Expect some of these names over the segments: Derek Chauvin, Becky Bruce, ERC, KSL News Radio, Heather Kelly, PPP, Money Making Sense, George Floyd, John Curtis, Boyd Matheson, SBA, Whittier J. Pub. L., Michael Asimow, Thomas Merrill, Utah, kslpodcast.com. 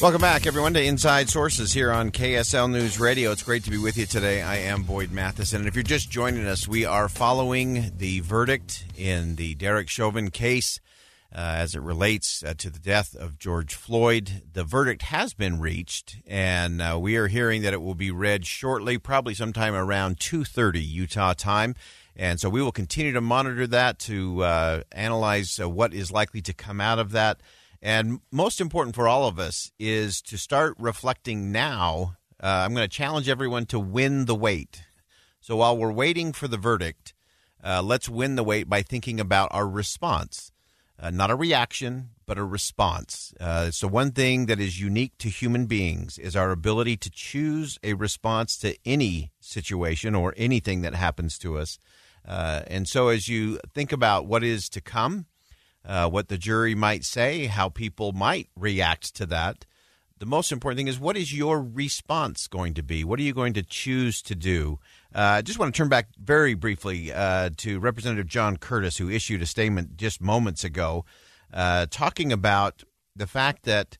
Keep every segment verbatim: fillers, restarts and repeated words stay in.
Welcome back, everyone, to Inside Sources here on K S L News Radio. It's great to be with you today. I am Boyd Matheson, and if you're just joining us, we are following the verdict in the Derek Chauvin case uh, as it relates uh, to the death of George Floyd. The verdict has been reached, and uh, we are hearing that it will be read shortly, probably sometime around two thirty Utah time. And so we will continue to monitor that to uh, analyze uh, what is likely to come out of that. And most important for all of us is to start reflecting now. Uh, I'm going to challenge everyone to win the wait. So while we're waiting for the verdict, uh, let's win the wait by thinking about our response. Uh, not a reaction, but a response. Uh, so one thing that is unique to human beings is our ability to choose a response to any situation or anything that happens to us. Uh, and so as you think about what is to come, Uh, what the jury might say, how people might react to that. The most important thing is, what is your response going to be? What are you going to choose to do? Uh, I just want to turn back very briefly uh, to Representative John Curtis, who issued a statement just moments ago uh, talking about the fact that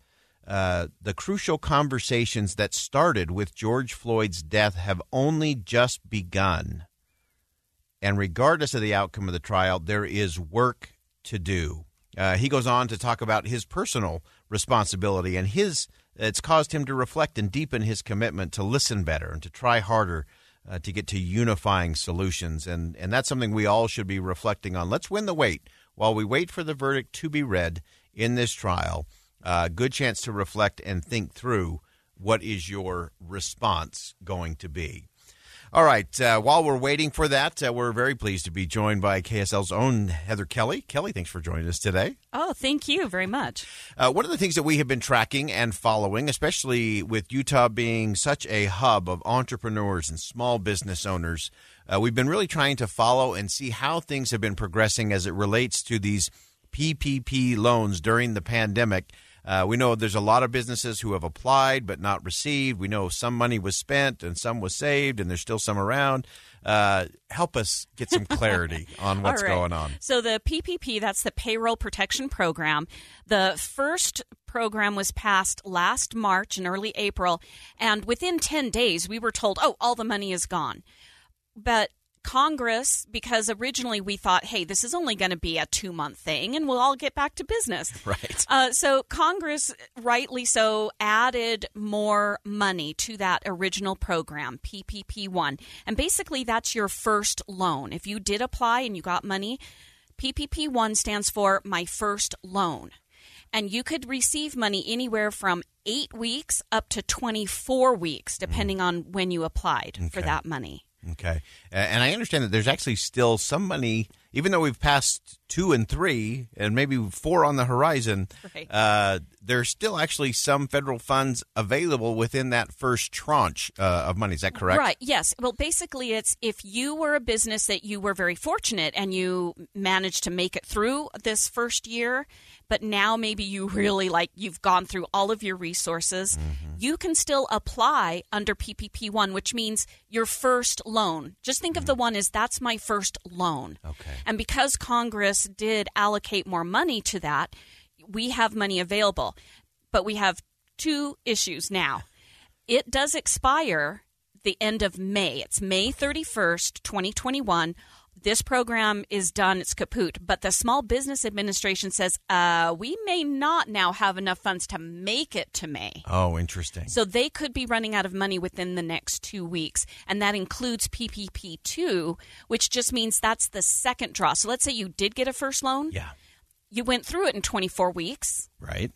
uh, the crucial conversations that started with George Floyd's death have only just begun. And regardless of the outcome of the trial, there is work to do. Uh, he goes on to talk about his personal responsibility, and his it's caused him to reflect and deepen his commitment to listen better and to try harder uh, to get to unifying solutions. And, and that's something we all should be reflecting on. Let's win the wait. While we wait for the verdict to be read in this trial, uh, good chance to reflect and think through what is your response going to be. All right. Uh, while we're waiting for that, uh, we're very pleased to be joined by K S L's own Heather Kelly. Kelly, thanks for joining us today. Oh, thank you very much. Uh, one of the things that we have been tracking and following, especially with Utah being such a hub of entrepreneurs and small business owners, uh, we've been really trying to follow and see how things have been progressing as it relates to these P P P loans during the pandemic. Uh, we know there's a lot of businesses who have applied but not received. We know some money was spent and some was saved, and there's still some around. Uh, help us get some clarity on what's right. going on. So the P P P, that's the Payroll Protection Program. The first program was passed last March and early April, and within ten days we were told, oh, all the money is gone. But Congress, because originally we thought, hey, this is only going to be a two-month thing and we'll all get back to business. Right. Uh, so Congress, rightly so, added more money to that original program, P P P one. And basically that's your first loan. If you did apply and you got money, P P P one stands for My First Loan. And you could receive money anywhere from eight weeks up to twenty-four weeks, depending mm. on when you applied okay. for that money. Okay. And I understand that there's actually still some money, even though we've passed two and three and maybe four on the horizon, right. uh, there's still actually some federal funds available within that first tranche uh, of money. Is that correct? Right. Yes. Well, basically, it's if you were a business that you were very fortunate and you managed to make it through this first year, but now maybe you really like you've gone through all of your resources, mm-hmm. you can still apply under P P P one, which means your first loan. Just think mm-hmm. of the one as that's my first loan. Okay. And because Congress did allocate more money to that, we have money available. But we have two issues now. It does expire the end of May. It's May thirty-first, twenty twenty-one. This program is done. It's kaput. But the Small Business Administration says uh, we may not now have enough funds to make it to May. Oh, interesting. So they could be running out of money within the next two weeks. And that includes P P P two, which just means that's the second draw. So let's say you did get a first loan. Yeah. You went through it in twenty-four weeks. Right.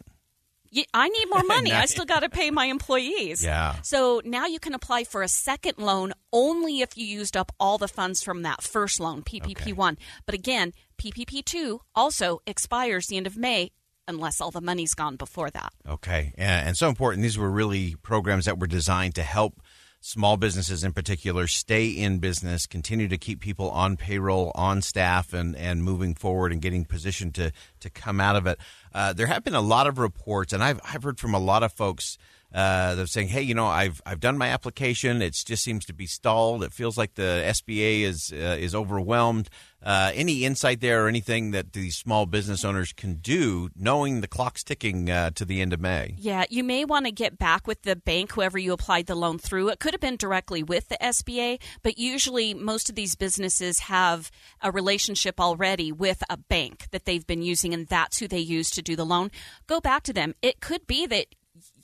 I need more money. I still got to pay my employees. Yeah. So now you can apply for a second loan only if you used up all the funds from that first loan, P P P one. Okay. But again, P P P two also expires the end of May. unless all the money's gone before that. Okay. And so important. These were really programs that were designed to help small businesses in particular stay in business, continue to keep people on payroll, on staff, and, and moving forward and getting positioned to to come out of it. Uh, there have been a lot of reports, and I've I've heard from a lot of folks uh, that are saying, hey, you know, I've I've done my application. It just seems to be stalled. It feels like the S B A is uh, is overwhelmed. Uh, any insight there or anything that these small business owners can do knowing the clock's ticking uh, to the end of May? Yeah, you may want to get back with the bank, whoever you applied the loan through. It could have been directly with the S B A, but usually most of these businesses have a relationship already with a bank that they've been using, and that's who they use to do the loan. Go back to them. It could be that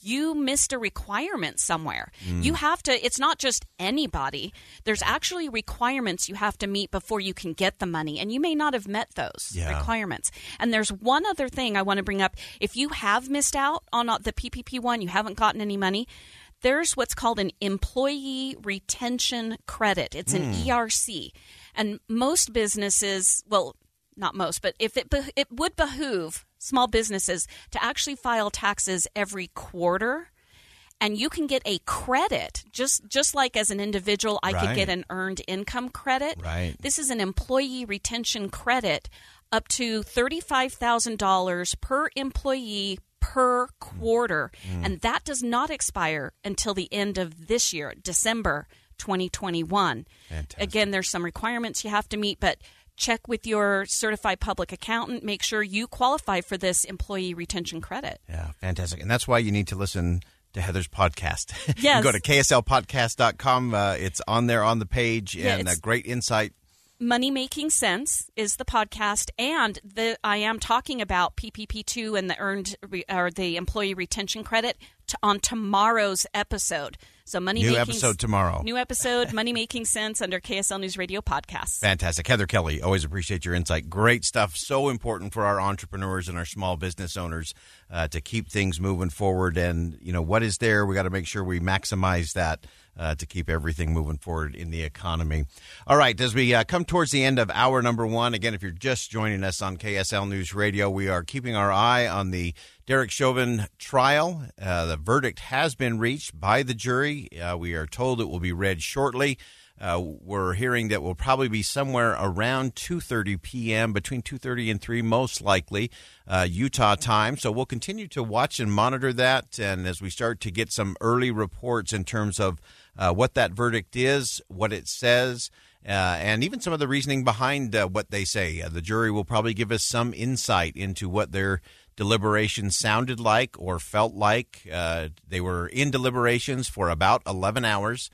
you missed a requirement somewhere. Mm. You have to, it's not just anybody. There's actually requirements you have to meet before you can get the money, and you may not have met those yeah. requirements. And there's one other thing I want to bring up. If you have missed out on the P P P one, you haven't gotten any money, there's what's called an employee retention credit. It's mm. an E R C. And most businesses, well, not most, but if it be- it would behoove small businesses to actually file taxes every quarter, and you can get a credit just just like as an individual I right. could get an earned income credit. Right. This is an employee retention credit up to thirty-five thousand dollars per employee per quarter, mm. and that does not expire until the end of this year, December twenty twenty-one. Fantastic. Again, there's some requirements you have to meet, but check with your certified public accountant. Make sure you qualify for this employee retention credit. Yeah, fantastic. And that's why you need to listen to Heather's podcast. Yes. Go to K S L podcast dot com. Uh, it's on there on the page, yeah, and a great insight. Money Making Sense is the podcast, and the I am talking about P P P two and the earned re, or the employee retention credit t- on tomorrow's episode. So money new making, episode tomorrow. New episode, Money Making Sense under K S L News Radio podcast. Fantastic, Heather Kelly. Always appreciate your insight. Great stuff. So important for our entrepreneurs and our small business owners uh, to keep things moving forward. And you know what is there? We got to make sure we maximize that. Uh, to keep everything moving forward in the economy. All right, as we uh, come towards the end of hour number one, again, if you're just joining us on K S L News Radio, we are keeping our eye on the Derek Chauvin trial. Uh, the verdict has been reached by the jury. Uh, we are told it will be read shortly. Uh, we're hearing that we'll probably be somewhere around two thirty p.m., between two thirty and three, most likely, uh, Utah time. So we'll continue to watch and monitor that. And as we start to get some early reports in terms of uh, what that verdict is, what it says, uh, and even some of the reasoning behind uh, what they say, uh, the jury will probably give us some insight into what their deliberations sounded like or felt like. Uh, they were in deliberations for about eleven hours.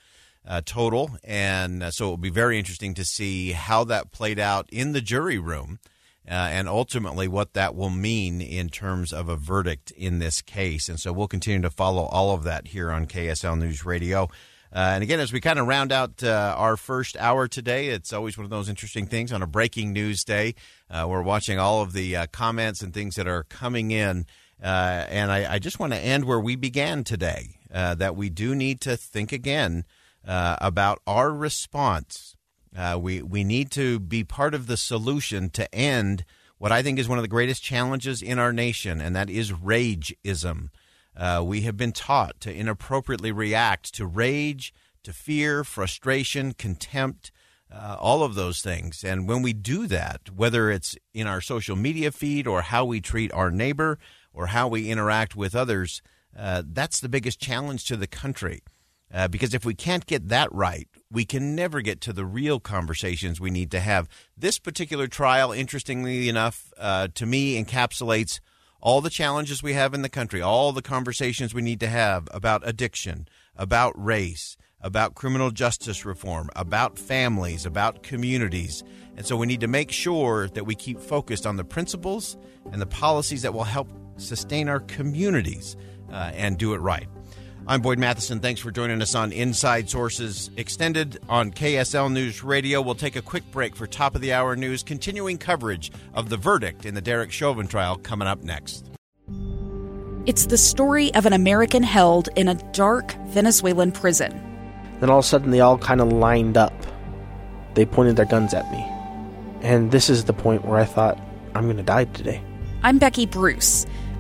Uh, total, and uh, so it will be very interesting to see how that played out in the jury room uh, and ultimately what that will mean in terms of a verdict in this case. And so we'll continue to follow all of that here on K S L News Radio. Uh, and again, as we kind of round out uh, our first hour today, it's always one of those interesting things on a breaking news day. Uh, we're watching all of the uh, comments and things that are coming in. Uh, and I, I just want to end where we began today, uh, that we do need to think again Uh, about our response. Uh, we, we need to be part of the solution to end what I think is one of the greatest challenges in our nation, and that is rageism. Uh, we have been taught to inappropriately react to rage, to fear, frustration, contempt, uh, all of those things. And when we do that, whether it's in our social media feed or how we treat our neighbor or how we interact with others, uh, that's the biggest challenge to the country. Uh, because if we can't get that right, we can never get to the real conversations we need to have. This particular trial, interestingly enough, uh, to me encapsulates all the challenges we have in the country, all the conversations we need to have about addiction, about race, about criminal justice reform, about families, about communities. And so we need to make sure that we keep focused on the principles and the policies that will help sustain our communities, uh, and do it right. I'm Boyd Matheson. Thanks for joining us on Inside Sources Extended on K S L News Radio. We'll take a quick break for top of the hour news, continuing coverage of the verdict in the Derek Chauvin trial coming up next. It's the story of an American held in a dark Venezuelan prison. Then all of a sudden they all kind of lined up. They pointed their guns at me. And this is the point where I thought, I'm going to die today. I'm Becky Bruce.